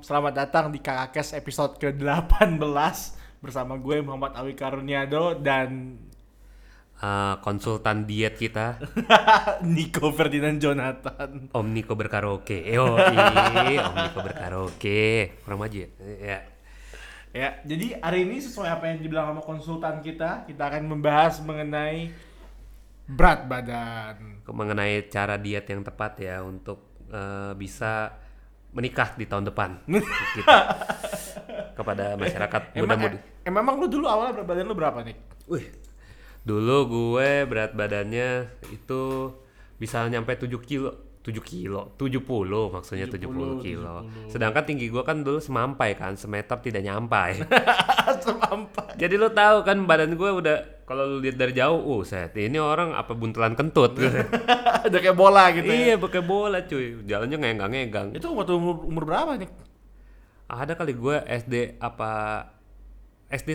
Selamat datang di Kakakes episode ke-18 bersama gue Muhammad Awi Karunyado dan konsultan diet kita Nico Ferdinand Jonathan. Om Nico berkaraoke. Om Nico berkaraoke. Kurang aja ya. Ya, jadi hari ini sesuai apa yang dibilang sama konsultan kita, kita akan membahas mengenai berat badan, mengenai cara diet yang tepat ya untuk bisa menikah di tahun depan gitu. Kepada masyarakat muda-mudi. Emang lu dulu awalnya berat badan lu berapa, Nik? Dulu gue berat badannya itu bisa nyampe 70 kilo. Sedangkan tinggi gue kan dulu semampai kan, semeter tidak nyampai. Semampai. Jadi lo tahu kan badan gue udah, kalau lo lihat dari jauh, set ini orang apa buntelan kentut. Udah kayak bola gitu. Iya, kayak bola cuy. Jalannya ngegang-ngegang. Itu waktu umur berapa nih? Ada kali gue SD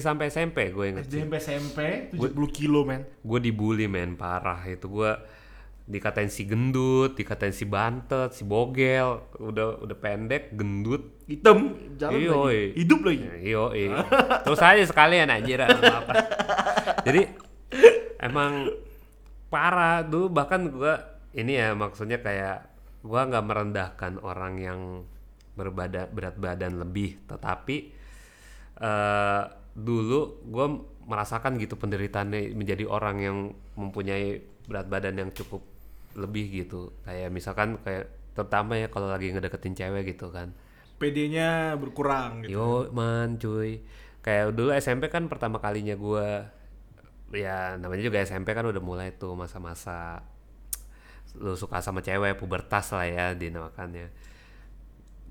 sampai SMP gue inget. SD sampai SMP 70 kilo men. Gue dibully men, parah itu. Gue dikatain si gendut, dikatain si bantet, si bogel, udah pendek, gendut, hitam, jalan lagi, hidup lagi. Yoi. Terus aja sekalian anjir apa. Jadi emang parah dulu, bahkan gue ini ya maksudnya kayak gue nggak merendahkan orang yang berat badan lebih, tetapi dulu gue merasakan gitu penderitaannya menjadi orang yang mempunyai berat badan yang cukup lebih gitu. Kayak misalkan kayak terutama ya kalau lagi ngedeketin cewek gitu kan, PD-nya berkurang gitu. Man cuy, kayak dulu SMP kan pertama kalinya gue, ya namanya juga SMP kan udah mulai tuh masa-masa lu suka sama cewek, pubertas lah ya dinamakannya.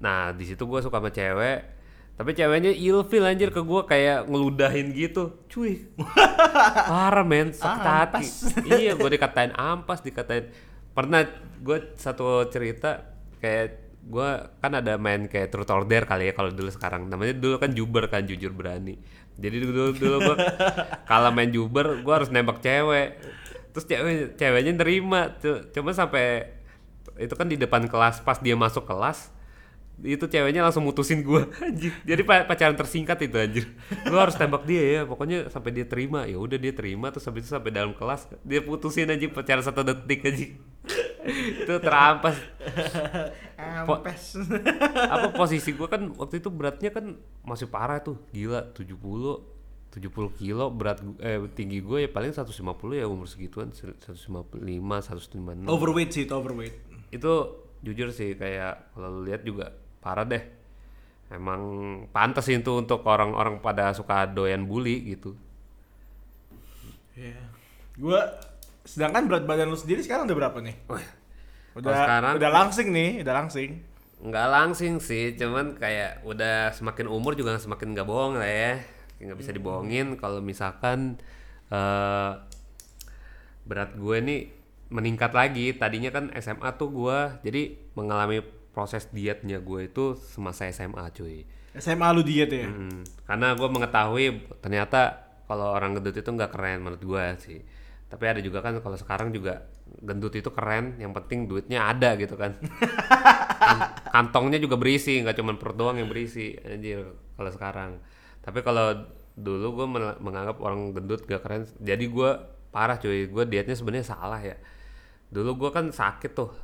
Nah di situ gue suka sama cewek, tapi ceweknya ilfil anjir ke gue, kayak ngeludahin gitu cuy. Parah men, sakit hati. Iya, gue dikatain ampas, dikatain. Pernah gue satu cerita, kayak gue kan ada main kayak Truth or Dare kali ya kalau dulu, sekarang namanya dulu kan Juber kan, jujur berani. Jadi dulu gue kalau main Juber gue harus nembak cewek, terus ceweknya nerima, cuma sampai itu kan di depan kelas. Pas dia masuk kelas itu ceweknya langsung mutusin gue anjir. Jadi pacaran tersingkat itu anjir. Gue harus tembak dia ya, pokoknya sampai dia terima. Ya udah dia terima, terus habis itu sampai dalam kelas dia putusin anjir, pacaran 1 detik anjir. Itu terampas. Apa posisi gue kan waktu itu beratnya kan masih parah tuh, gila 70 kilo berat tinggi gue ya paling 150 ya, umur segituan 155 156. Overweight sih, itu overweight. Itu jujur sih kayak kalau lu lihat juga parah deh. Emang pantas itu untuk orang-orang pada suka doyan bully gitu. Iya. Yeah. Gua, sedangkan berat badan lu sendiri sekarang udah berapa nih? Udah langsing nih, udah langsing. Enggak langsing sih, cuman kayak udah semakin umur juga semakin enggak bohong lah ya. Enggak bisa dibohongin kalau misalkan berat gue nih meningkat lagi. Tadinya kan SMA tuh gue jadi mengalami proses dietnya gue itu semasa SMA cuy. SMA lu diet ya? Karena gue mengetahui ternyata kalau orang gendut itu gak keren menurut gue sih. Tapi ada juga kan kalau sekarang juga gendut itu keren, yang penting duitnya ada gitu kan. Kantongnya juga berisi, gak cuma perut doang yang berisi anjir kalau sekarang. Tapi kalau dulu gue menganggap orang gendut gak keren, jadi gue parah cuy, gue dietnya sebenarnya salah ya. Dulu gue kan sakit tuh,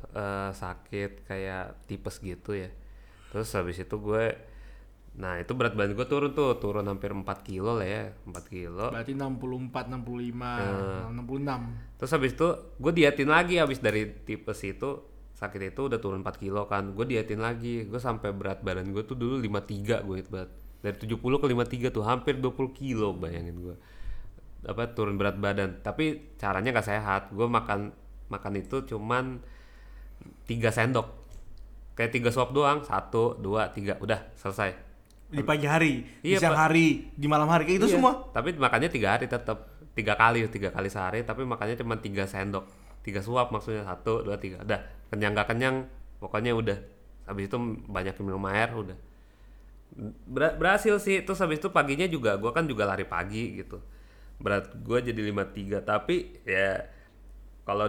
sakit kayak tipes gitu ya. Terus habis itu gue, nah itu berat badan gue turun hampir 4 kilo lah ya, 4 kilo. Berarti 64, 65, 66. Terus habis itu gue dietin lagi, habis dari tipes itu, sakit itu udah turun 4 kilo kan. Gue dietin lagi, gue sampai berat badan gue tuh dulu 53 gue berat. Dari 70 ke 53 tuh, hampir 20 kilo bayangin gue. Apa turun berat badan, tapi caranya nggak sehat. Gue makan itu cuman 3 sendok, kayak 3 suap doang, 1, 2, 3 udah selesai di pagi hari, di siang hari, di malam hari, kayak itu semua. Tapi makannya 3 hari tetap, 3 kali sehari, tapi makannya cuman 3 sendok, 3 suap maksudnya, 1, 2, 3 udah kenyang nggak kenyang pokoknya udah. Habis itu banyak minum air, udah berhasil sih. Terus habis itu paginya juga gue kan juga lari pagi gitu. Berat gue jadi 53, tapi ya kalau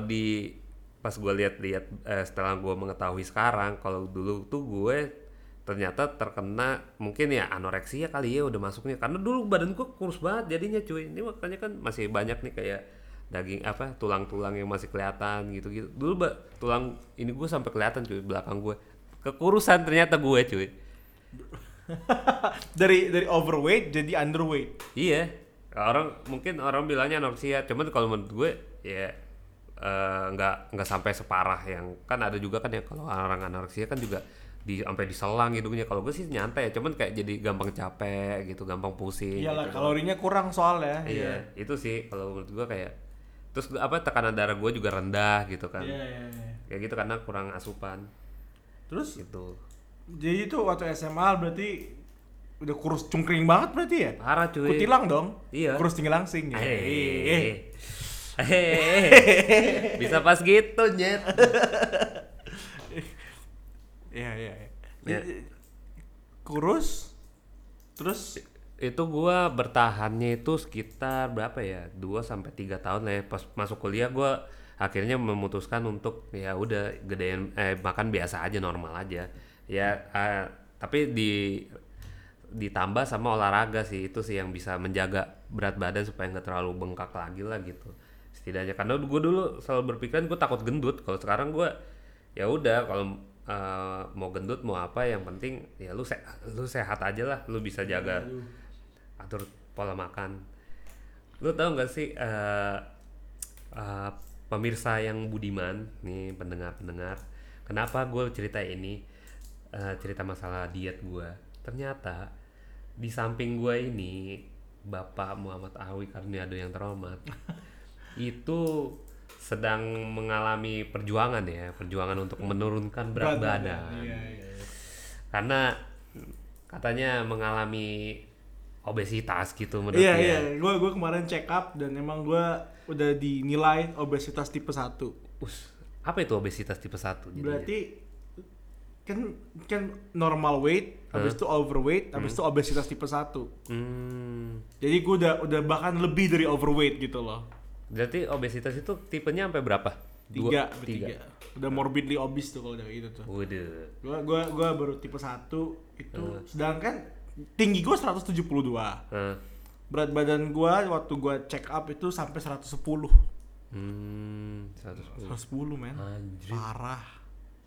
pas gue lihat-lihat setelah gue mengetahui sekarang, kalau dulu tuh gue ternyata terkena mungkin ya anoreksia kali ya udah masuknya, karena dulu badan gue kurus banget jadinya cuy. Ini makanya kan masih banyak nih kayak daging apa tulang-tulang yang masih kelihatan gitu-gitu. Dulu tulang ini gue sampai kelihatan cuy, belakang gue kekurusan ternyata gue cuy. dari overweight jadi underweight. Iya. Mungkin orang bilangnya anoreksia, cuman kalau menurut gue ya enggak sampai separah yang kan ada juga kan ya kalau orang anoreksia kan juga sampai diselang hidungnya. Kalau gue sih nyantai ya, cuman kayak jadi gampang capek gitu, gampang pusing. Iyalah gitu. Kalorinya kurang soalnya. Iya, yeah. Itu sih kalau menurut gue kayak terus apa tekanan darah gue juga rendah gitu kan. Iya. Kayak gitu karena kurang asupan. Terus gitu. Jadi tuh waktu SMA berarti udah kurus cungkring banget berarti ya? Parah cuy. Kutilang dong. Iya. Kurus tinggi langsing ya. Bisa pas gitu nyet. Iya. Kurus terus itu gua bertahannya itu sekitar berapa ya? 2 sampai 3 tahun lah ya. Pas masuk kuliah gua akhirnya memutuskan untuk ya udah gedein makan biasa aja, normal aja. Ya tapi ditambah sama olahraga sih, itu sih yang bisa menjaga berat badan supaya nggak terlalu bengkak lagi lah gitu. Setidaknya karena gue dulu selalu berpikiran gue takut gendut. Kalau sekarang gue ya udah kalau mau gendut mau apa yang penting ya lu sehat aja lah, lu bisa jaga atur pola makan. Lu tau nggak sih pemirsa yang budiman nih, pendengar kenapa gue cerita ini, cerita masalah diet gue. Ternyata di samping gue ini Bapak Muhammad Awi Karunyado yang terhormat itu sedang mengalami perjuangan untuk menurunkan berat badan. Iya. Karena katanya mengalami obesitas gitu menurut dia. Iya. Gue kemarin check up dan emang gue udah dinilai obesitas tipe 1. Apa itu obesitas tipe 1? Jadinya? Berarti kan normal weight, habis itu overweight, habis itu obesitas tipe 1. Jadi gue udah bahkan lebih dari overweight gitu loh. Berarti obesitas itu tipenya sampai berapa? 3. Udah morbidly obese tuh kalau udah gitu tuh. Waduh. Gua baru tipe 1 itu. Sedangkan tinggi gua 172. Berat badan gua waktu gua check up itu sampai 110. 110 men. Anjir. Parah.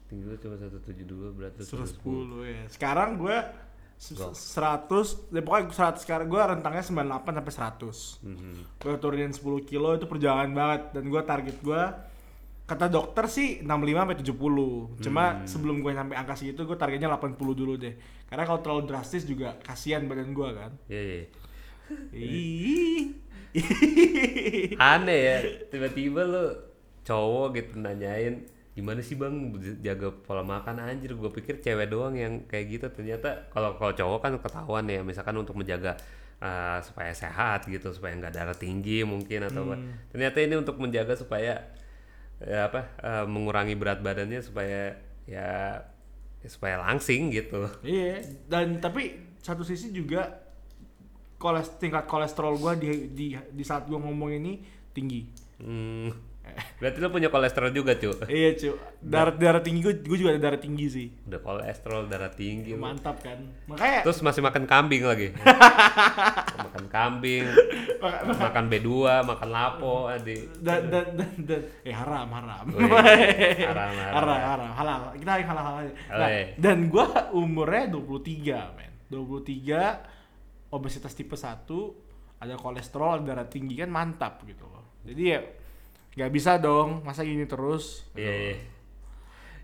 Tinggi gua cuma 172, berat 110 ya. Sekarang gua 100, ya pokoknya 100 sekarang gue rentangnya 98 sampai 100. Gue turunin 10 kilo itu perjuangan banget dan gue target gue kata dokter sih 65 sampai 70. Cuma sebelum gue sampai angka segitu gue targetnya 80 dulu deh. Karena kalau terlalu drastis juga kasihan badan gue kan. Iya. Aneh ya, tiba-tiba lo cowok gitu nanyain gimana sih bang jaga pola makan. Anjir, gue pikir cewek doang yang kayak gitu. Ternyata kalau cowok kan ketahuan ya, misalkan untuk menjaga supaya sehat gitu, supaya nggak darah tinggi mungkin atau apa. Ternyata ini untuk menjaga supaya ya mengurangi berat badannya supaya ya supaya langsing gitu. Iya, dan tapi satu sisi juga tingkat kolesterol gue di saat gue ngomong ini tinggi. Berarti lo punya kolesterol juga cu? Iya cu, darah tinggi gue juga ada darah tinggi sih. Udah kolesterol, darah tinggi. Mantap kan, makanya. Terus masih makan kambing lagi. Makan kambing, makan B2, makan lapo. Haram, kita halal aja. Nah, dan gue umurnya 23 men, 23 obesitas tipe 1, ada kolesterol, darah tinggi kan mantap gitu loh. Jadi ya gak bisa dong, masa gini terus. Iya.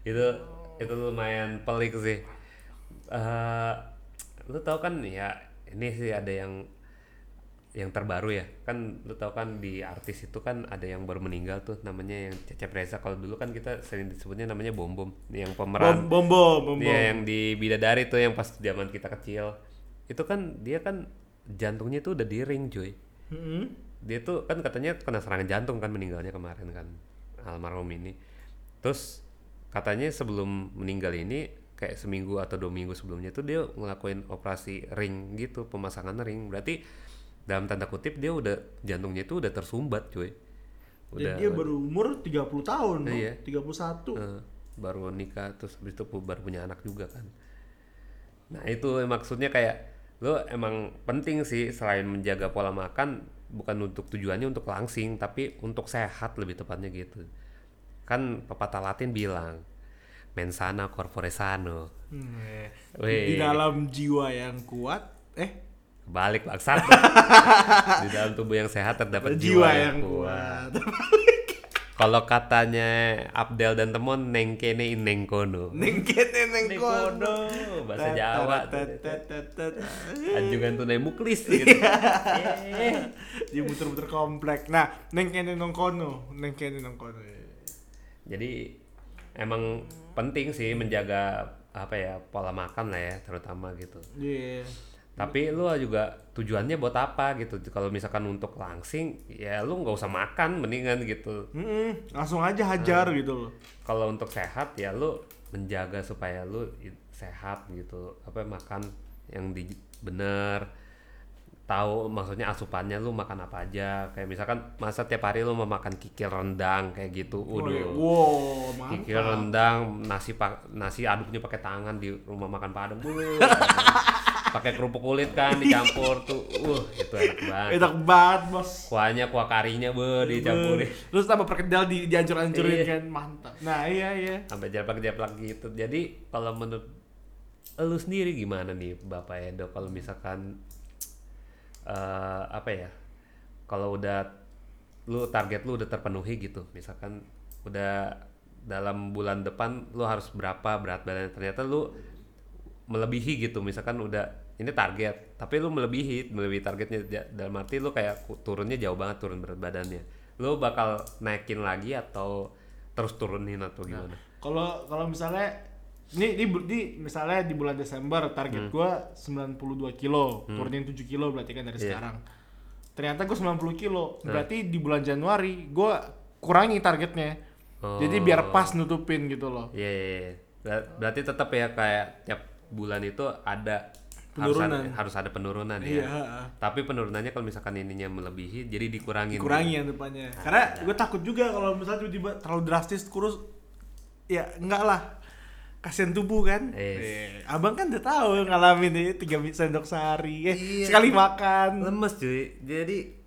Itu lumayan pelik sih. Lu tau kan ya, ini sih ada yang terbaru ya. Kan lu tau kan di artis itu kan ada yang baru meninggal tuh, namanya yang Cecep Reza. Kalau dulu kan kita sering disebutnya namanya Bombom, yang pemeran. Bombom. Dia yang di Bidadari tuh yang pas zaman kita kecil. Itu kan dia kan jantungnya tuh udah di-ring cuy. Dia tuh kan katanya kena serangan jantung kan, meninggalnya kemarin kan almarhum ini. Terus katanya sebelum meninggal ini kayak seminggu atau 2 minggu sebelumnya tuh dia ngelakuin operasi ring gitu, pemasangan ring. Berarti dalam tanda kutip dia udah jantungnya tuh udah tersumbat cuy. Udah, dia baru umur 30 tahun dong, iya. 31 baru nikah terus habis itu baru punya anak juga kan. Nah itu maksudnya kayak lo emang penting sih selain menjaga pola makan, bukan untuk tujuannya untuk langsing, tapi untuk sehat lebih tepatnya gitu. Kan pepatah Latin bilang mensana corpore sano. Di dalam jiwa yang kuat balik maksud. Di dalam tubuh yang sehat terdapat jiwa yang kuat. Kalau katanya Abdel dan Temon, nengkene in nengkono. Nengkene nengkono. Bahasa Jawa. Anjungan tunai muklis gitu. Dia muter-muter komplek. Nah, nengkene nengkono, nengkene nengkono. Jadi emang penting sih menjaga pola makan lah ya, terutama gitu. Iya. Yeah. Tapi lu juga tujuannya buat apa gitu. Kalau misalkan untuk langsing, ya lu gak usah makan mendingan gitu. Langsung aja hajar gitu loh. Kalau untuk sehat ya lu menjaga supaya lu sehat gitu. Makan yang bener. Tahu maksudnya asupannya lu makan apa aja. Kayak misalkan masa tiap hari lu mau makan kikil rendang kayak gitu. Wow, mantap. Kikil rendang, nasi aduknya pakai tangan di rumah makan Padang. Pakai kerupuk kulit kan dicampur tuh. Itu enak banget. Enak banget, Bos. Kuahnya, kuah karinya dicampurin. Terus tambah perkedel dihancur-hancurin kan, mantap. Nah, iya. Sampai jeplak-jeplak gitu. Jadi, kalau menurut lu sendiri gimana nih, Bapak Edo, kalau misalkan kalau udah lu target lu udah terpenuhi gitu. Misalkan udah dalam bulan depan lu harus berapa berat badan. Ternyata lu melebihi gitu, misalkan udah ini target tapi lu melebihi targetnya, dalam arti lu kayak turunnya jauh banget, turun berat badannya, lu bakal naikin lagi atau terus turunin atau gimana? Kalau misalnya ini misalnya di bulan Desember target gua 92 kilo, turunin 7 kilo berarti kan dari sekarang. Ternyata gua 90 kilo, berarti di bulan Januari gua kurangi targetnya. Jadi biar pas nutupin gitu loh. Berarti tetap ya kayak tiap bulan itu ada penurunan. Harus ada penurunan ya. Tapi penurunannya kalau misalkan ininya melebihi jadi dikurangi yang depannya. Karena gue takut juga kalau misalnya tiba-tiba terlalu drastis kurus, ya enggak lah, kasian tubuh kan. Abang kan udah tahu ngalamin nih 3 sendok sehari sekali makan lemes cuy, jadi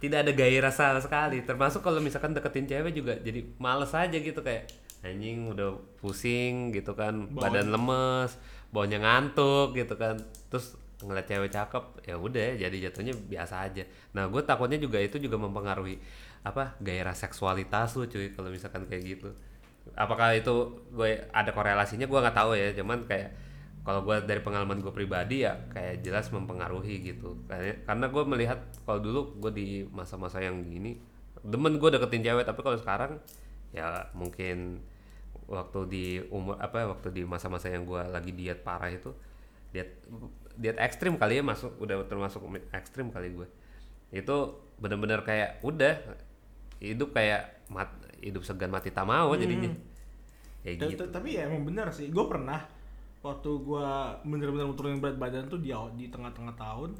tidak ada gairah sama sekali. Termasuk kalau misalkan deketin cewek juga jadi males aja gitu, kayak anjing udah pusing gitu kan, badan lemes, baunya ngantuk gitu kan, terus ngeliat cewek cakep ya udah jadi jatuhnya biasa aja. Nah gue takutnya juga itu juga mempengaruhi gairah seksualitas lu cuy kalau misalkan kayak gitu. Apakah itu gue ada korelasinya gue nggak tahu ya, cuman kayak kalau gue dari pengalaman gue pribadi ya kayak jelas mempengaruhi gitu. Karena gue melihat kalau dulu gue di masa-masa yang gini demen gue deketin cewek, tapi kalau sekarang ya mungkin waktu di masa-masa yang gue lagi diet parah itu, diet ekstrim kali ya, udah termasuk ekstrim kali gue itu, benar-benar kayak udah hidup kayak hidup segan mati tak mau jadinya. Gitu. Tapi ya emang benar sih, gue pernah waktu gue benar-benar turunin berat badan tuh di tengah-tengah tahun,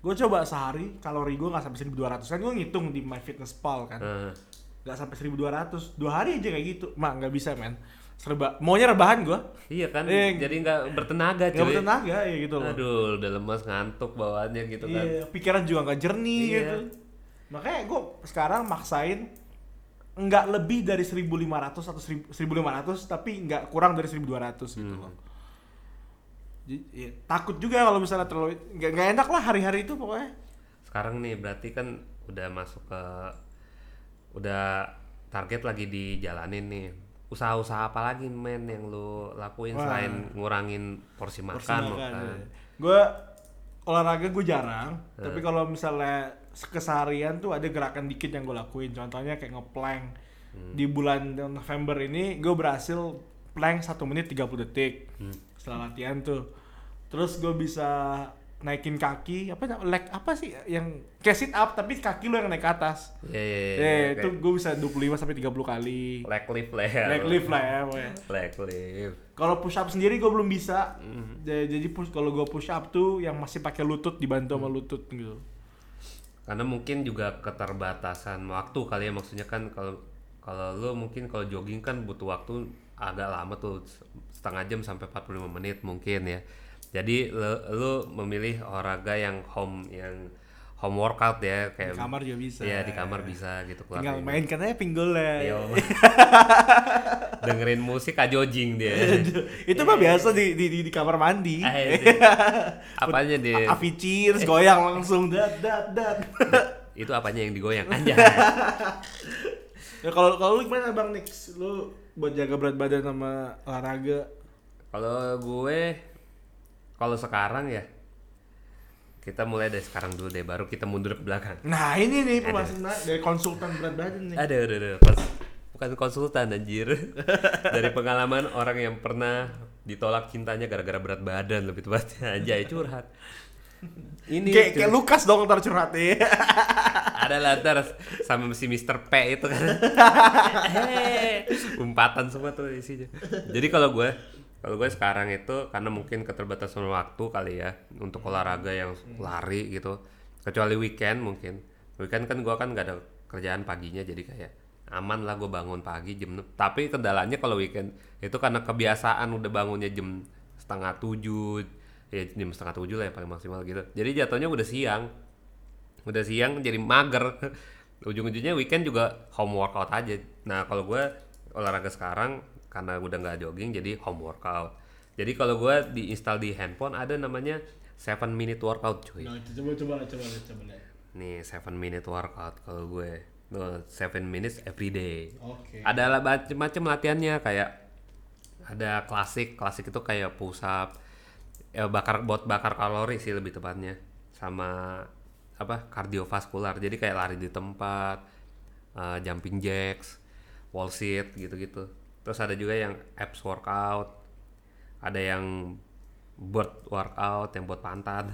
gue coba sehari kalori gue nggak sampai 1.200 kan, gue ngitung di MyFitnessPal kan. Gak sampai 1.200, 2 hari aja kayak gitu. Mak gak bisa men, serba maunya rebahan gua. Iya kan, jadi gak bertenaga cuy. Gak bertenaga ya gitu loh. Aduh udah lemas, ngantuk bawaannya gitu kan. Iya, pikiran juga gak jernih gitu. Makanya gua sekarang maksain gak lebih dari 1.500 atau 1.500 tapi gak kurang dari 1.200 gitu loh. Jadi, ya, takut juga kalau misalnya terlalu gak enak lah hari-hari itu pokoknya. Sekarang nih berarti kan udah masuk ke target lagi dijalanin nih. Usaha-usaha apa lagi men yang lu lakuin selain ngurangin porsi makan? Gue olahraga gue jarang, tapi kalau misalnya keseharian tuh ada gerakan dikit yang gue lakuin. Contohnya kayak ngeplank. Di bulan November ini gue berhasil plank 1 menit 30 detik. Setelah latihan tuh. Terus gue bisa naikin kaki, yang kayak sit up tapi kaki lu yang naik ke atas. Itu gue bisa 25 sampai 30 kali. Leg lift lah ya. Kalau push up sendiri gue belum bisa. Jadi kalau gue push up tuh yang masih pakai lutut, dibantu sama lutut gitu. Karena mungkin juga keterbatasan waktu kali ya, maksudnya kan kalau lu mungkin kalau jogging kan butuh waktu agak lama tuh, setengah jam sampai 45 menit mungkin ya. Jadi lu memilih olahraga yang home workout ya, kayak di kamar juga bisa. Iya, di kamar bisa gitu keluar. Tinggal main katanya pinggulnya. Dengerin musik aja jogging dia. Itu mah biasa di kamar mandi. Apanya di Avicii terus goyang langsung dat. Itu apanya yang digoyang aja. Ya kalau lu gimana Bang Nix? Lu buat jaga berat badan sama olahraga? Kalau gue sekarang ya, kita mulai dari sekarang dulu deh, baru kita mundur ke belakang. Nah ini nih pembahasan dari konsultan berat badan nih. Aduh, bukan konsultan anjir. Dari pengalaman orang yang pernah ditolak cintanya gara-gara berat badan, lebih tepatnya aja curhat. Ini kayak Lukas dong ntar curhatnya. Ada lah ntar sama si Mr. P itu kan. Umpatan semua tuh isinya. Jadi kalau gue sekarang itu karena mungkin keterbatasan waktu kali ya untuk olahraga yang lari gitu, kecuali weekend mungkin. Weekend kan gue gak ada kerjaan paginya, jadi kayak aman lah gue bangun pagi jam 6. Tapi kendalanya kalau weekend itu karena kebiasaan udah bangunnya jam 6:30, ya jam 6:30 lah ya paling maksimal gitu. Jadi jatuhnya udah siang jadi mager. Ujung-ujungnya weekend juga home workout aja. Nah kalau gue olahraga sekarang karena udah nggak jogging jadi home workout. Jadi kalau gue diinstal di handphone ada namanya 7 minute workout cuy. Nah, coba. Nih 7 minute workout kalau gue. Tuh 7 minutes every day. Okay. Ada macam-macam latihannya, kayak ada klasik itu kayak push up, bakar kalori sih lebih tepatnya, sama kardiovaskular. Jadi kayak lari di tempat, jumping jacks, wall sit gitu-gitu. Terus ada juga yang abs workout, ada yang butt workout yang buat pantat,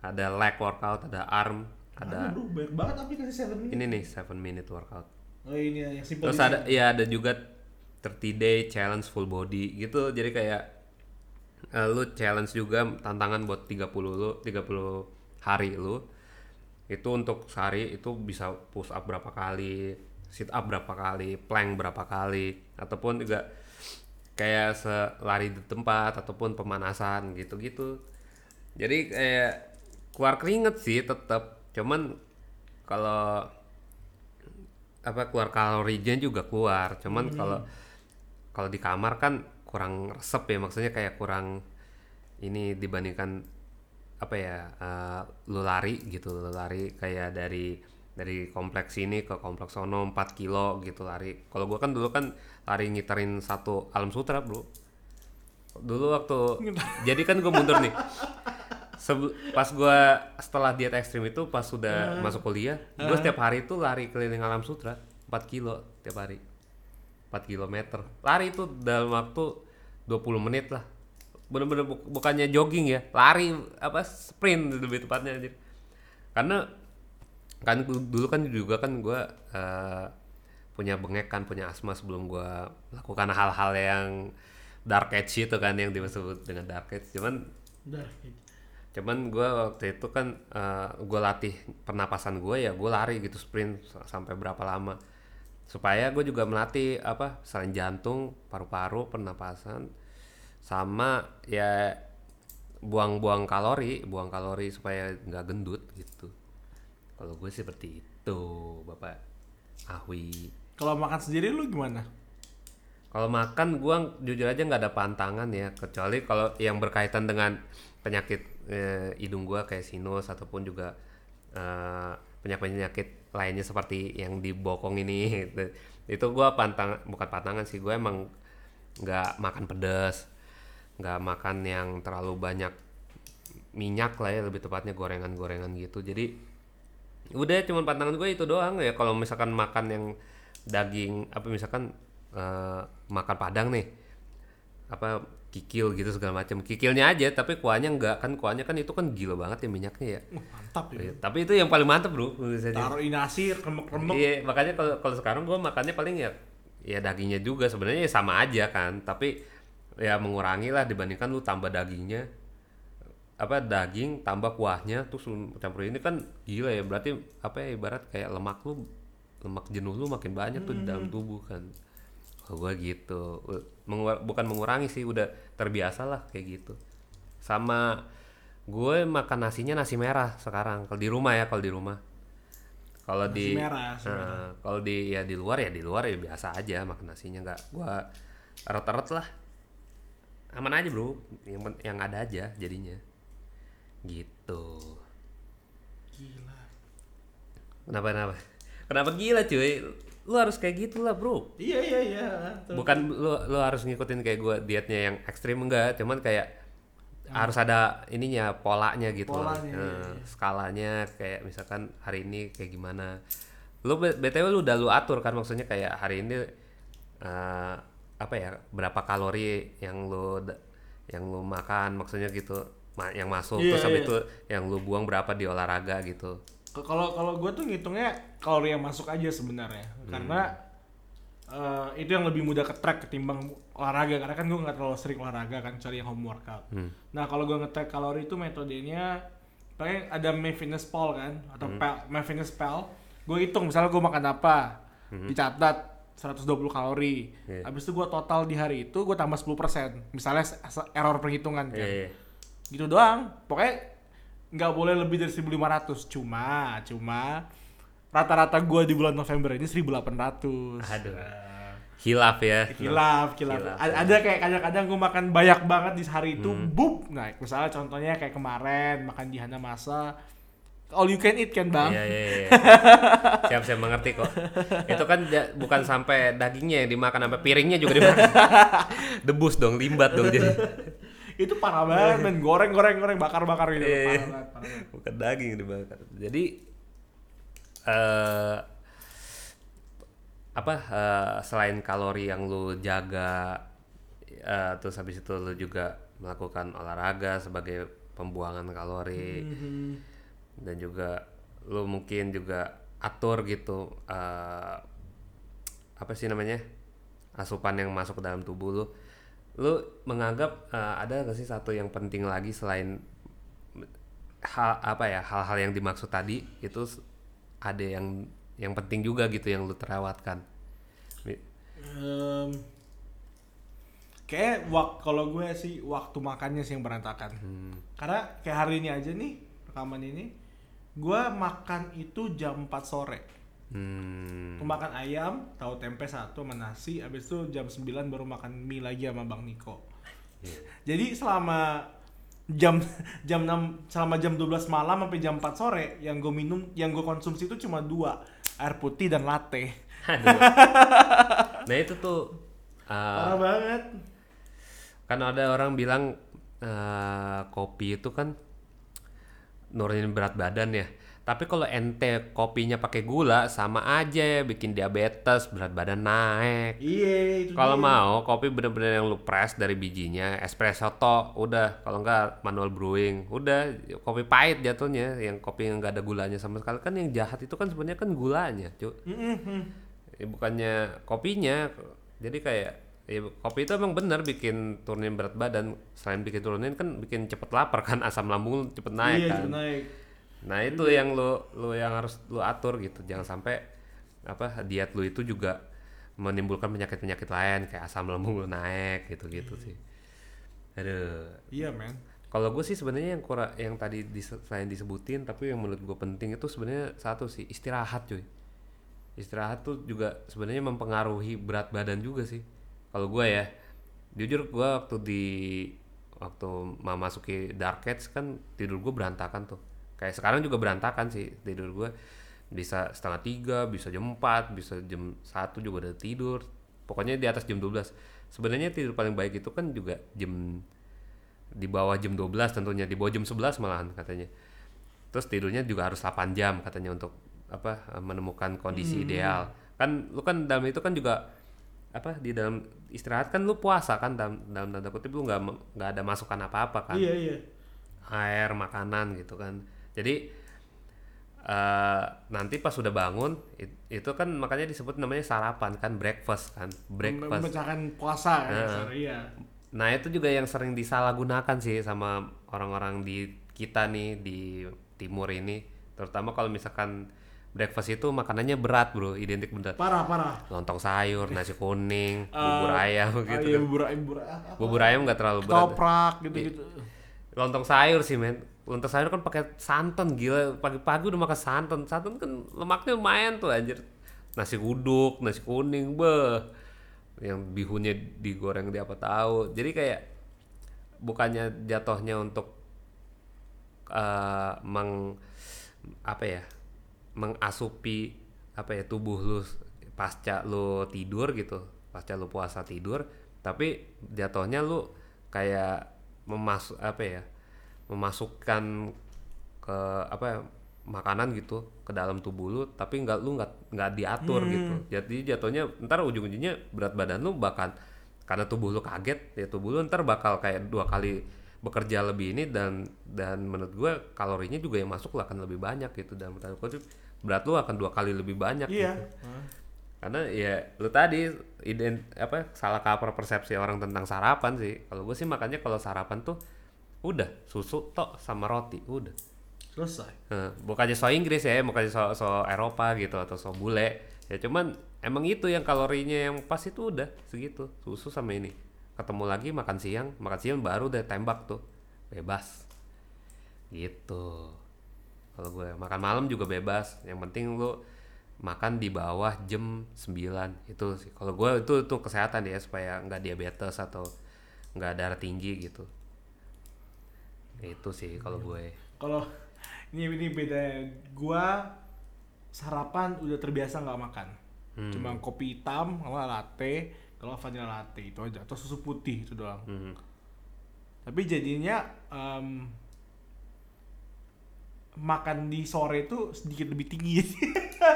ada leg workout, ada arm, ada. Aduh, banyak banget aplikasi 7 minute. Ini nih 7 minute workout. Oh ini yang simple. Terus ada ya ada juga 30 day challenge full body gitu. Jadi kayak lu challenge juga, tantangan buat 30 hari lu. Itu untuk sehari itu bisa push up berapa kali, sit up berapa kali, plank berapa kali, ataupun juga kayak lari di tempat ataupun pemanasan gitu-gitu. Jadi kayak keluar keringet sih tetap, cuman kalau keluar kalorinya juga keluar, cuman kalau di kamar kan kurang resep ya, maksudnya kayak kurang ini dibandingkan lu lari kayak dari kompleks ini ke kompleks sono 4 kilo gitu lari. Kalau gua kan dulu kan lari ngiterin satu Alam Sutra, Bro. Dulu waktu jadi kan gua mundur nih. Pas gua setelah diet ekstrim itu, pas sudah masuk kuliah, gua setiap hari itu lari keliling Alam Sutra 4 kilo tiap hari. 4 kilometer. Lari itu dalam waktu 20 menit lah. Bener-bener bukannya jogging ya, lari sprint lebih tepatnya anjir. Karena kan dulu kan juga kan gue punya bengek kan, punya asma sebelum gue lakukan hal-hal yang dark edge itu kan, yang disebut dengan dark edge. Cuman gue waktu itu kan gue latih pernapasan gue ya, gue lari gitu sprint sampai berapa lama supaya gue juga melatih selain jantung, paru-paru, pernapasan, sama ya buang kalori supaya nggak gendut gitu. Kalau gue sih seperti itu, Bapak Awi. Kalau makan sendiri lu gimana? Kalau makan gue jujur aja nggak ada pantangan ya, kecuali kalau yang berkaitan dengan penyakit hidung gue kayak sinus ataupun juga penyakit lainnya seperti yang di bokong ini. Gitu. Itu gue bukan pantangan sih, gue emang nggak makan pedas, nggak makan yang terlalu banyak minyak lah ya, lebih tepatnya gorengan-gorengan gitu. Jadi udah, cuman pantangan gue itu doang ya. Kalau misalkan makan yang daging makan padang nih, kikil gitu segala macam, kikilnya aja tapi kuahnya enggak, kan kuahnya kan itu kan gila banget ya minyaknya ya. Mantap ya. Tapi itu yang paling mantap, Bro. Taruhin nasi remek-remek. Iya, makanya kalau sekarang gue makannya paling ya dagingnya juga sebenarnya ya sama aja kan, tapi ya mengurangi lah dibandingkan lu tambah dagingnya. Daging tambah kuahnya terus campur ini kan gila ya, berarti ibarat kayak lemak jenuh lu makin banyak tuh di dalam tubuh kan. Gue gitu, bukan mengurangi sih, udah terbiasa lah kayak gitu. Sama gue makan nasinya nasi merah sekarang kalau di rumah ya, kalau di rumah. Kalau di kalau di ya di luar ya biasa aja makan nasinya, nggak gue eret-eret lah. Aman aja bro, yang ada aja jadinya. Gitu. Gila. Kenapa gila cuy? Lu harus kayak gitulah bro. Iya. Bukan lu harus ngikutin kayak gue dietnya yang ekstrim, enggak, cuman kayak harus ada ininya, polanya gitu lah. Iya. Skalanya kayak misalkan hari ini kayak gimana. Lu BTW lu udah lu atur kan, maksudnya kayak hari ini berapa kalori yang lu makan, maksudnya gitu, yang masuk terus habis itu yang lu buang berapa di olahraga gitu. Kalau gue tuh ngitungnya kalori yang masuk aja sebenarnya, karena itu yang lebih mudah ke-track ketimbang olahraga, karena kan gue nggak terlalu sering olahraga kan, cari yang home workout. Nah kalau gue nge-track kalori itu metodenya paling ada MyFitnessPal kan, atau MyFitnessPal. Gue hitung misalnya gue makan apa, dicatat 120 kalori, habis itu gue total di hari itu gue tambah 10% misalnya error perhitungan kan, gitu doang. Pokoknya nggak boleh lebih dari 1.500, cuma rata-rata gue di bulan November ini 1.800. Aduh, hilaf ya. Hilaf. Ada kayak kadang-kadang gue makan banyak banget di hari itu, naik. Misalnya contohnya kayak kemarin makan di Hanamasa, all you can eat kan bang? Iya. Siap-siap mengerti kok. Itu kan bukan sampai dagingnya yang dimakan, sampai piringnya juga dimakan. Debus dong, limbat dong jadi. Itu parah banget men, goreng bakar gitu, parah banget. Bukan daging dibakar. Jadi selain kalori yang lu jaga, terus habis itu lu juga melakukan olahraga sebagai pembuangan kalori, dan juga lu mungkin juga atur gitu asupan yang masuk ke dalam tubuh lu. Lu menganggap ada nggak sih satu yang penting lagi selain hal-hal yang dimaksud tadi itu, ada yang penting juga gitu yang lu terlewatkan? Kayak kalau gue sih waktu makannya sih yang berantakan. Karena kayak hari ini aja nih rekaman ini, gue makan itu jam 4 sore. Aku makan ayam, tahu tempe satu sama nasi, abis itu jam 9 baru makan mie lagi sama Bang Niko. Jadi selama jam 12 malam sampai jam 4 sore yang gue minum, yang gue konsumsi itu cuma 2, air putih dan latte. Aduh. Nah itu tuh parah banget. Kan ada orang bilang kopi itu kan nurunin berat badan ya. Tapi kalau ente kopinya pakai gula sama aja bikin diabetes, berat badan naik. Iya. Kalau mau kopi bener-bener yang lu press dari bijinya, espresso toh udah. Kalau enggak manual brewing, udah kopi pahit jatuhnya. Yang kopi yang enggak ada gulanya sama sekali, kan yang jahat itu kan sebenarnya kan gulanya, cuy. Bukannya kopinya. Jadi kayak kopi itu emang bener bikin turunin berat badan. Selain bikin turunin kan bikin cepet lapar kan, asam lambung cepet naik kan. Iya, naik. Nah itu yang lu yang harus lu atur gitu, jangan sampai diet lu itu juga menimbulkan penyakit-penyakit lain kayak asam lambung lu naik gitu-gitu sih. Aduh. Iya men. Kalau gue sih sebenarnya yang tadi selain disebutin, tapi yang menurut gue penting itu sebenarnya satu sih, istirahat cuy. Istirahat tuh juga sebenarnya mempengaruhi berat badan juga sih. Kalau gue ya, jujur gue waktu memasuki dark age kan tidur gue berantakan tuh. Kayak sekarang juga berantakan sih tidur gue, bisa 2:30, bisa jam 4, bisa jam 1 juga udah tidur. Pokoknya di atas jam 12. Sebenarnya tidur paling baik itu kan juga jam di bawah jam 12 tentunya, di bawah jam 11 malahan katanya. Terus tidurnya juga harus 8 jam katanya untuk menemukan kondisi ideal. Kan lu kan dalam itu kan juga di dalam istirahat kan lu puasa kan, dalam tanda kutip lu enggak ada masukan apa-apa kan. Iya. Air, makanan gitu kan. Jadi nanti pas sudah bangun itu kan makanya disebut namanya sarapan kan, breakfast kan, memecahkan puasa kan. Nah itu juga yang sering disalahgunakan sih sama orang-orang di kita nih di timur ini, terutama kalau misalkan breakfast itu makanannya berat bro, identik berat. Parah. Lontong sayur, nasi kuning, bubur ayam gitu. Iya, bubur ayam nggak terlalu berat. Ketoprak gitu. Lontong sayur sih men. Lontong sayur kan pakai santan gila. Pagi-pagi udah makan santan. Santan kan lemaknya lumayan tuh anjir. Nasi uduk, nasi kuning, beh. Yang bihunnya digoreng di apa tahu. Jadi kayak bukannya jatuhnya untuk mengasupi tubuh lu pasca lu tidur gitu, pasca lu puasa tidur, tapi jatuhnya lu kayak memasukkan ke makanan gitu ke dalam tubuh lu, tapi lu nggak diatur gitu. Jadi jatuhnya ntar ujung-ujungnya berat badan lu bahkan karena tubuh lu kaget ya, tubuh lu ntar bakal kayak dua kali bekerja lebih ini, dan menurut gue kalorinya juga yang masuk lah akan lebih banyak gitu, dan menurut gue berat lu akan dua kali lebih banyak gitu. Karena ya lu tadi salah kaprah persepsi orang tentang sarapan sih. Kalau gue sih makanya kalau sarapan tuh udah susu tok sama roti udah selesai. Bukannya so Inggris ya, bukannya so Eropa gitu atau so bule ya, cuman emang itu yang kalorinya yang pas itu udah segitu, susu sama ini. Ketemu lagi makan siang baru udah tembak tuh, bebas gitu. Kalau gue makan malam juga bebas, yang penting lu makan di bawah jam 9 itu sih. Kalau gue itu kesehatan ya, supaya nggak diabetes atau nggak darah tinggi gitu. Itu sih kalau gue. Kalau ini beda, gue sarapan udah terbiasa nggak makan, cuma kopi hitam kalau latte. Kalau vanilla latte itu aja, atau susu putih itu doang. Tapi jadinya makan di sore itu sedikit lebih tinggi.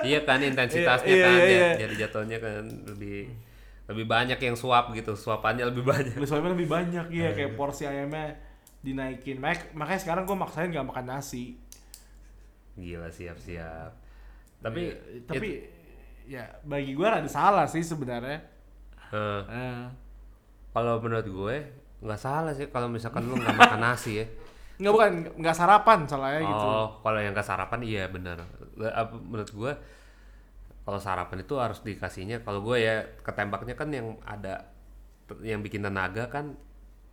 Iya kan, intensitasnya jadi jatuhnya kan lebih banyak yang suap gitu, suapannya lebih banyak. Suapannya lebih banyak ya, kayak porsi ayamnya dinaikin. Makanya sekarang gue maksain nggak makan nasi. Gila, siap-siap. Tapi ya bagi gue rada salah sih sebenarnya. Kalau menurut gue nggak salah sih kalau misalkan lu nggak makan nasi ya. Nggak sarapan salahnya gitu. Oh, kalau yang nggak sarapan iya benar. Menurut gue kalau sarapan itu harus dikasihnya. Kalau gue ya ketembaknya kan yang ada yang bikin tenaga kan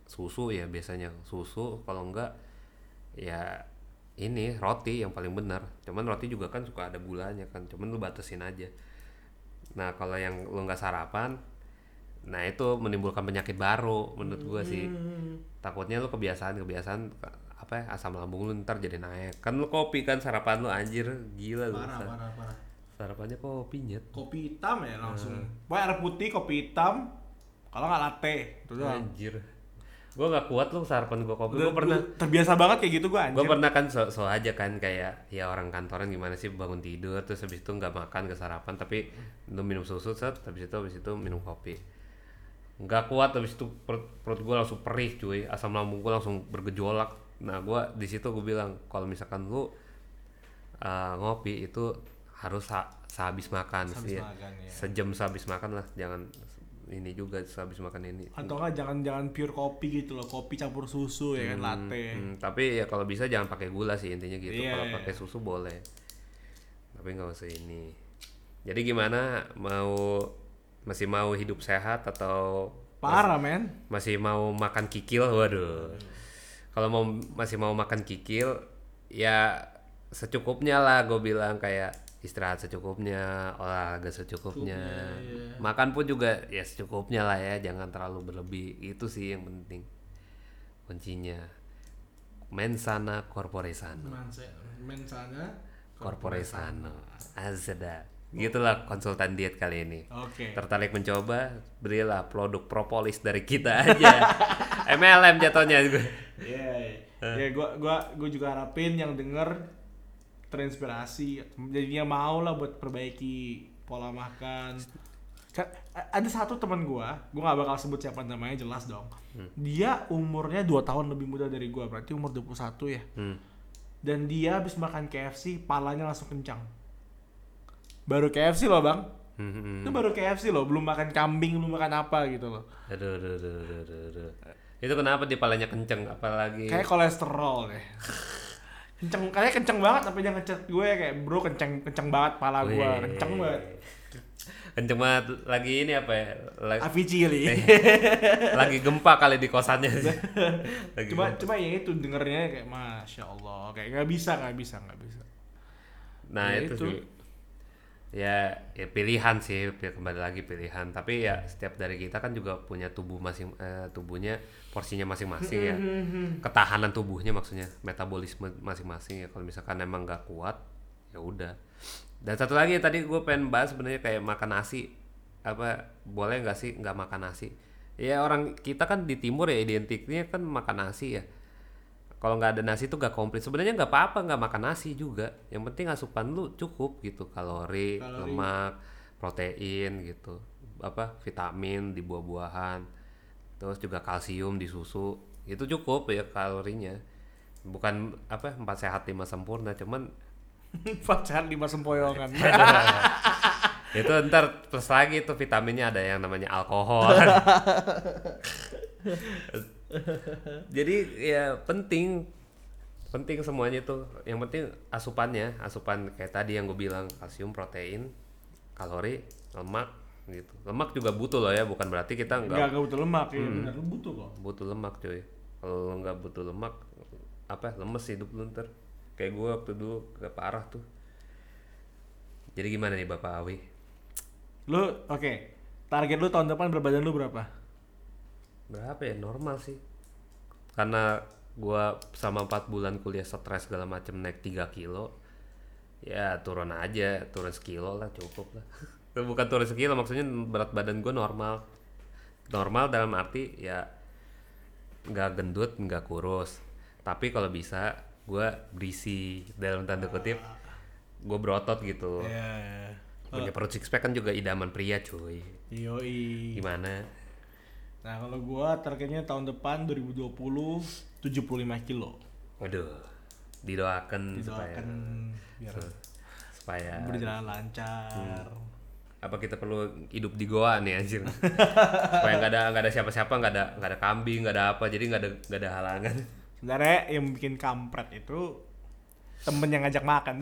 susu ya, biasanya susu. Kalau enggak ya ini roti yang paling benar. Cuman roti juga kan suka ada gulanya kan. Cuman lu batasin aja. Nah kalau yang lu nggak sarapan, nah itu menimbulkan penyakit baru menurut gue sih. Takutnya lu kebiasaan asam lambung lu ntar jadi naik. Kan lu kopi kan sarapan lu anjir, gila lu. Parah. Sarapannya kopinya. Kopi hitam ya langsung. Wah, air putih, kopi hitam. Kalau enggak latte. Anjir. Gue enggak kuat lu sarapan gue kopi. Gue pernah terbiasa banget kayak gitu gue anjir. Gue pernah kan so aja kan, kayak ya orang kantoran gimana sih bangun tidur terus habis itu enggak makan ke sarapan, tapi minum susu set, habis itu minum kopi. Nggak kuat, habis itu perut gue langsung perih cuy, asam lambung gue langsung bergejolak. Nah gue di situ gue bilang kalau misalkan lu ngopi itu harus sehabis makan sih ya. Sejam sehabis makan lah, jangan ini juga sehabis makan ini, atau nggak jangan pure kopi gitu loh, kopi campur susu ya kan, latte. Tapi ya kalau bisa jangan pakai gula sih intinya gitu. Kalau pakai susu boleh, tapi nggak usah ini. Jadi gimana, masih mau hidup sehat atau parah men? Masih mau makan kikil? Waduh. Kalau masih mau makan kikil ya secukupnya lah, gue bilang kayak istirahat secukupnya, olahraga secukupnya. Makan pun juga ya secukupnya lah ya, jangan terlalu berlebih. Itu sih yang penting. Kuncinya mensana corpore sano. Mensana corpore sano. Azda. Gitulah konsultan diet kali ini. Okay. Tertarik mencoba? Belilah produk propolis dari kita aja. MLM jatuhnya gue. Ya, gue juga harapin yang denger terinspirasi, jadinya mau lah buat perbaiki pola makan. Ada satu teman gue nggak bakal sebut siapa namanya, jelas dong. Dia umurnya 2 tahun lebih muda dari gue, berarti umur 21 ya. Dan dia habis makan KFC, palanya langsung kencang. Baru KFC loh bang, itu baru KFC loh, belum makan kambing, belum makan apa gitu loh. Aduh. Itu kenapa dia palanya kenceng apalagi? Kayak kolesterol deh. Kenceng, kayaknya kenceng banget sampai dia ngechat gue kayak, bro kenceng banget pala gue, kenceng banget. Kenceng banget lagi ini apa ya? Aficili. Lagi gempa kali di kosannya. Cuma ya itu dengernya kayak Masya Allah, kayak nggak bisa. Nah ya itu sih. Ya pilihan sih, kembali lagi pilihan. Tapi ya setiap dari kita kan juga punya tubuhnya porsinya masing-masing ya, ketahanan tubuhnya maksudnya, metabolisme masing-masing ya. Kalau misalkan emang nggak kuat ya udah. Dan satu lagi tadi gue pengen bahas sebenarnya kayak makan nasi, apa boleh nggak sih nggak makan nasi ya? Orang kita kan di timur ya identiknya kan makan nasi ya. Kalau nggak ada nasi tuh nggak komplit. Sebenarnya nggak apa-apa nggak makan nasi juga, yang penting asupan lu cukup gitu, kalori, lemak, protein gitu, apa vitamin di buah-buahan, terus juga kalsium di susu, itu cukup ya kalorinya. Bukan apa 4 sehat 5 sempurna, cuman 4 sehat 5 sempoyongan. Itu ntar plus lagi tuh vitaminnya ada yang namanya alkohol. Jadi ya penting semuanya tuh, yang penting asupan kayak tadi yang gue bilang, kalsium, protein, kalori, lemak gitu. Lemak juga butuh loh ya, bukan berarti kita enggak butuh lemak ya. Benar, lu butuh kok. Butuh lemak cuy. Kalau enggak butuh lemak apa lemes hidup lu ntar. Kayak gua waktu dulu ke parah tuh. Jadi gimana nih Bapak Awi? Lu oke. Target lu tahun depan berat badan lu berapa? Berapa ya? Normal sih. Karena gua sama 4 bulan kuliah stres segala macam naik 3 kilo. Ya turun aja, turun sekilo lah cukup lah. Bukan turun sekilo, maksudnya berat badan gue normal dalam arti ya nggak gendut nggak kurus, tapi kalau bisa gue berisi dalam tanda kutip, gue berotot gitu. Punya perut six pack kan juga idaman pria cuy. Yoi. Gimana? Nah kalau gue targetnya tahun depan 2020 75 kilo. Waduh, didoakan supaya berjalan lancar. Apa kita perlu hidup di goa nih anjir? Supaya nggak ada siapa-siapa, nggak ada kambing, nggak ada apa, jadi nggak ada halangan. Sebenarnya yang bikin kampret itu temen yang ngajak makan.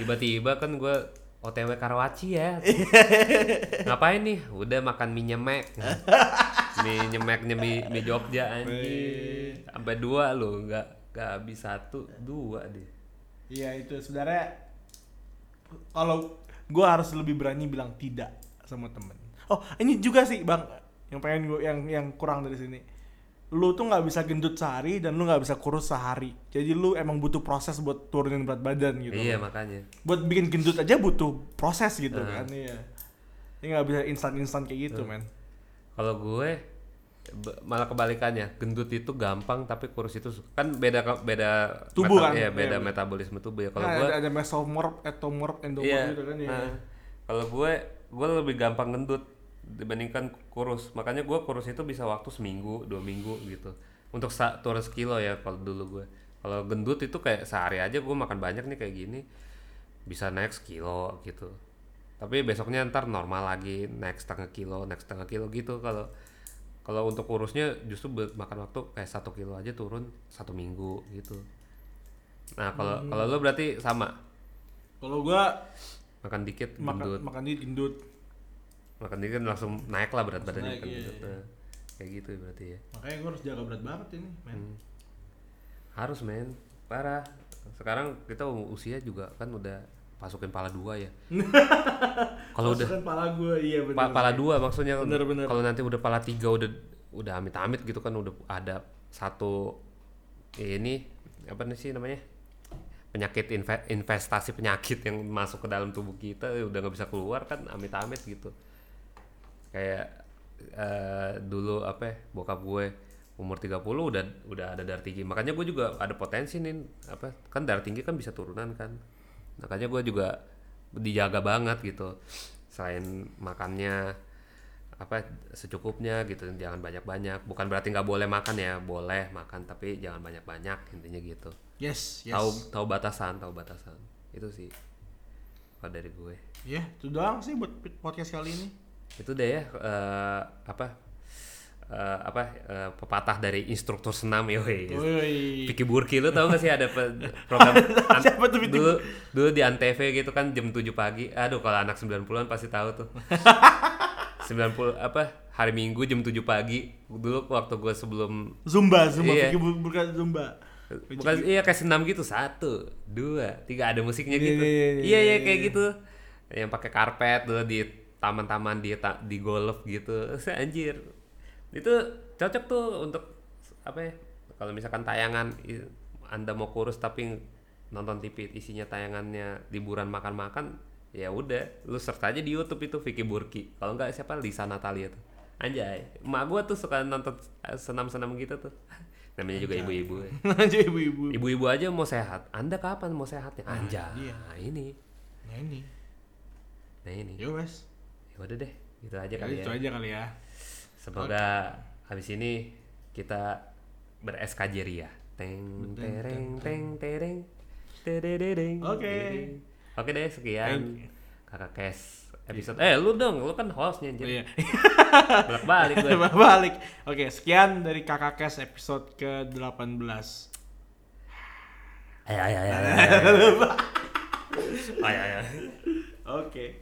Tiba-tiba kan gue OTW Karawaci ya. Ngapain nih? Udah makan mie nyemek. Mie nyemeknya mie Jogja anjir. Sampai 2 loh, nggak habis 1, 2 deh. Iya itu sebenarnya kalau gue harus lebih berani bilang tidak sama temen. Oh ini juga sih bang, yang pengen gue yang kurang dari sini. Lu tuh nggak bisa gendut sehari dan lu nggak bisa kurus sehari. Jadi lu emang butuh proses buat turunin berat badan gitu. Iya kan? Makanya. Buat bikin gendut aja butuh proses gitu kan ya. Ini nggak bisa instan kayak gitu men. Kalau gue malah kebalikannya, gendut itu gampang tapi kurus itu kan beda tubuh kan ya, beda metabolisme tubuh ya. Kalau gue ada mesomorph, ectomorph, endomorph gitu kan ya. Kalau gue lebih gampang gendut dibandingkan kurus, makanya gue kurus itu bisa waktu seminggu 2 minggu gitu untuk turun sekilo ya. Kalau dulu gue kalau gendut itu kayak sehari aja gue makan banyak nih kayak gini bisa naik sekilo gitu, tapi besoknya ntar normal lagi naik setengah kilo gitu. Kalau untuk kurusnya justru makan waktu kayak 1 kilo aja turun 1 minggu gitu. Nah, kalau lo berarti sama. Kalau gua makan dikit gendut. Makan dikit langsung naik lah berat badannya kan gitu. Iya. Kayak gitu berarti ya. Makanya gua harus jaga berat banget ini, men. Harus, men. Parah. Sekarang kita usia juga kan udah masukin pala 2 ya. Kalau udah pala gua, iya benar. Pala 2 maksudnya. Kalau nanti udah pala 3 udah amit-amit gitu kan, udah ada satu ini apa sih namanya? Penyakit investasi penyakit yang masuk ke dalam tubuh kita udah enggak bisa keluar kan, amit-amit gitu. Kayak dulu apa ya, bokap gue umur 30 udah ada darah tinggi. Makanya gue juga ada potensi nih apa kan darah tinggi kan bisa turunan kan. Makanya gue juga dijaga banget gitu, selain makannya apa secukupnya gitu, jangan banyak-banyak. Bukan berarti nggak boleh makan ya, boleh makan tapi jangan banyak-banyak intinya gitu. Yes. Tahu batasan itu sih kalau dari gue. Itu doang sih buat podcast kali ini. Itu deh ya pepatah dari instruktur senam yoi. Vicky Burki, lu tau gak sih ada program dulu di Antv gitu kan jam 7 pagi. Aduh, kalau anak 90-an pasti tahu tuh. 90 hari Minggu jam 7 pagi. Dulu waktu gue sebelum Zumba iya. Vicky Burki Zumba. Bukan, iya kayak senam gitu, 1, 2, 3 ada musiknya gitu. Iya kayak gitu. Yang pakai karpet dulu di taman-taman di golf gitu. Anjir. Itu cocok tuh untuk kalau misalkan tayangan Anda mau kurus tapi nonton TV isinya tayangannya liburan makan-makan, ya udah lu search aja di YouTube itu Vicky Burki. Kalau enggak siapa Lisa Natalia tuh. Anjay, emak gua tuh suka nonton senam-senam gitu tuh. Namanya juga ibu-ibu. Ibu-ibu aja mau sehat. Anda kapan mau sehatnya? Anjay. Nah, ini. Nah ini. Yo wes. Ya udah deh, gitu aja kali ya. Itu aja kali ya. Semoga habis ini kita ber-SKJ-ria. Teng tereng teng tereng. Tedededeng. Oke deh, sekian. Kakak Kes episode. Lu dong, lu kan host-nya anjir. Iya. Balik. Oke, sekian dari Kakak Kes episode ke-18. Ayo. Oke.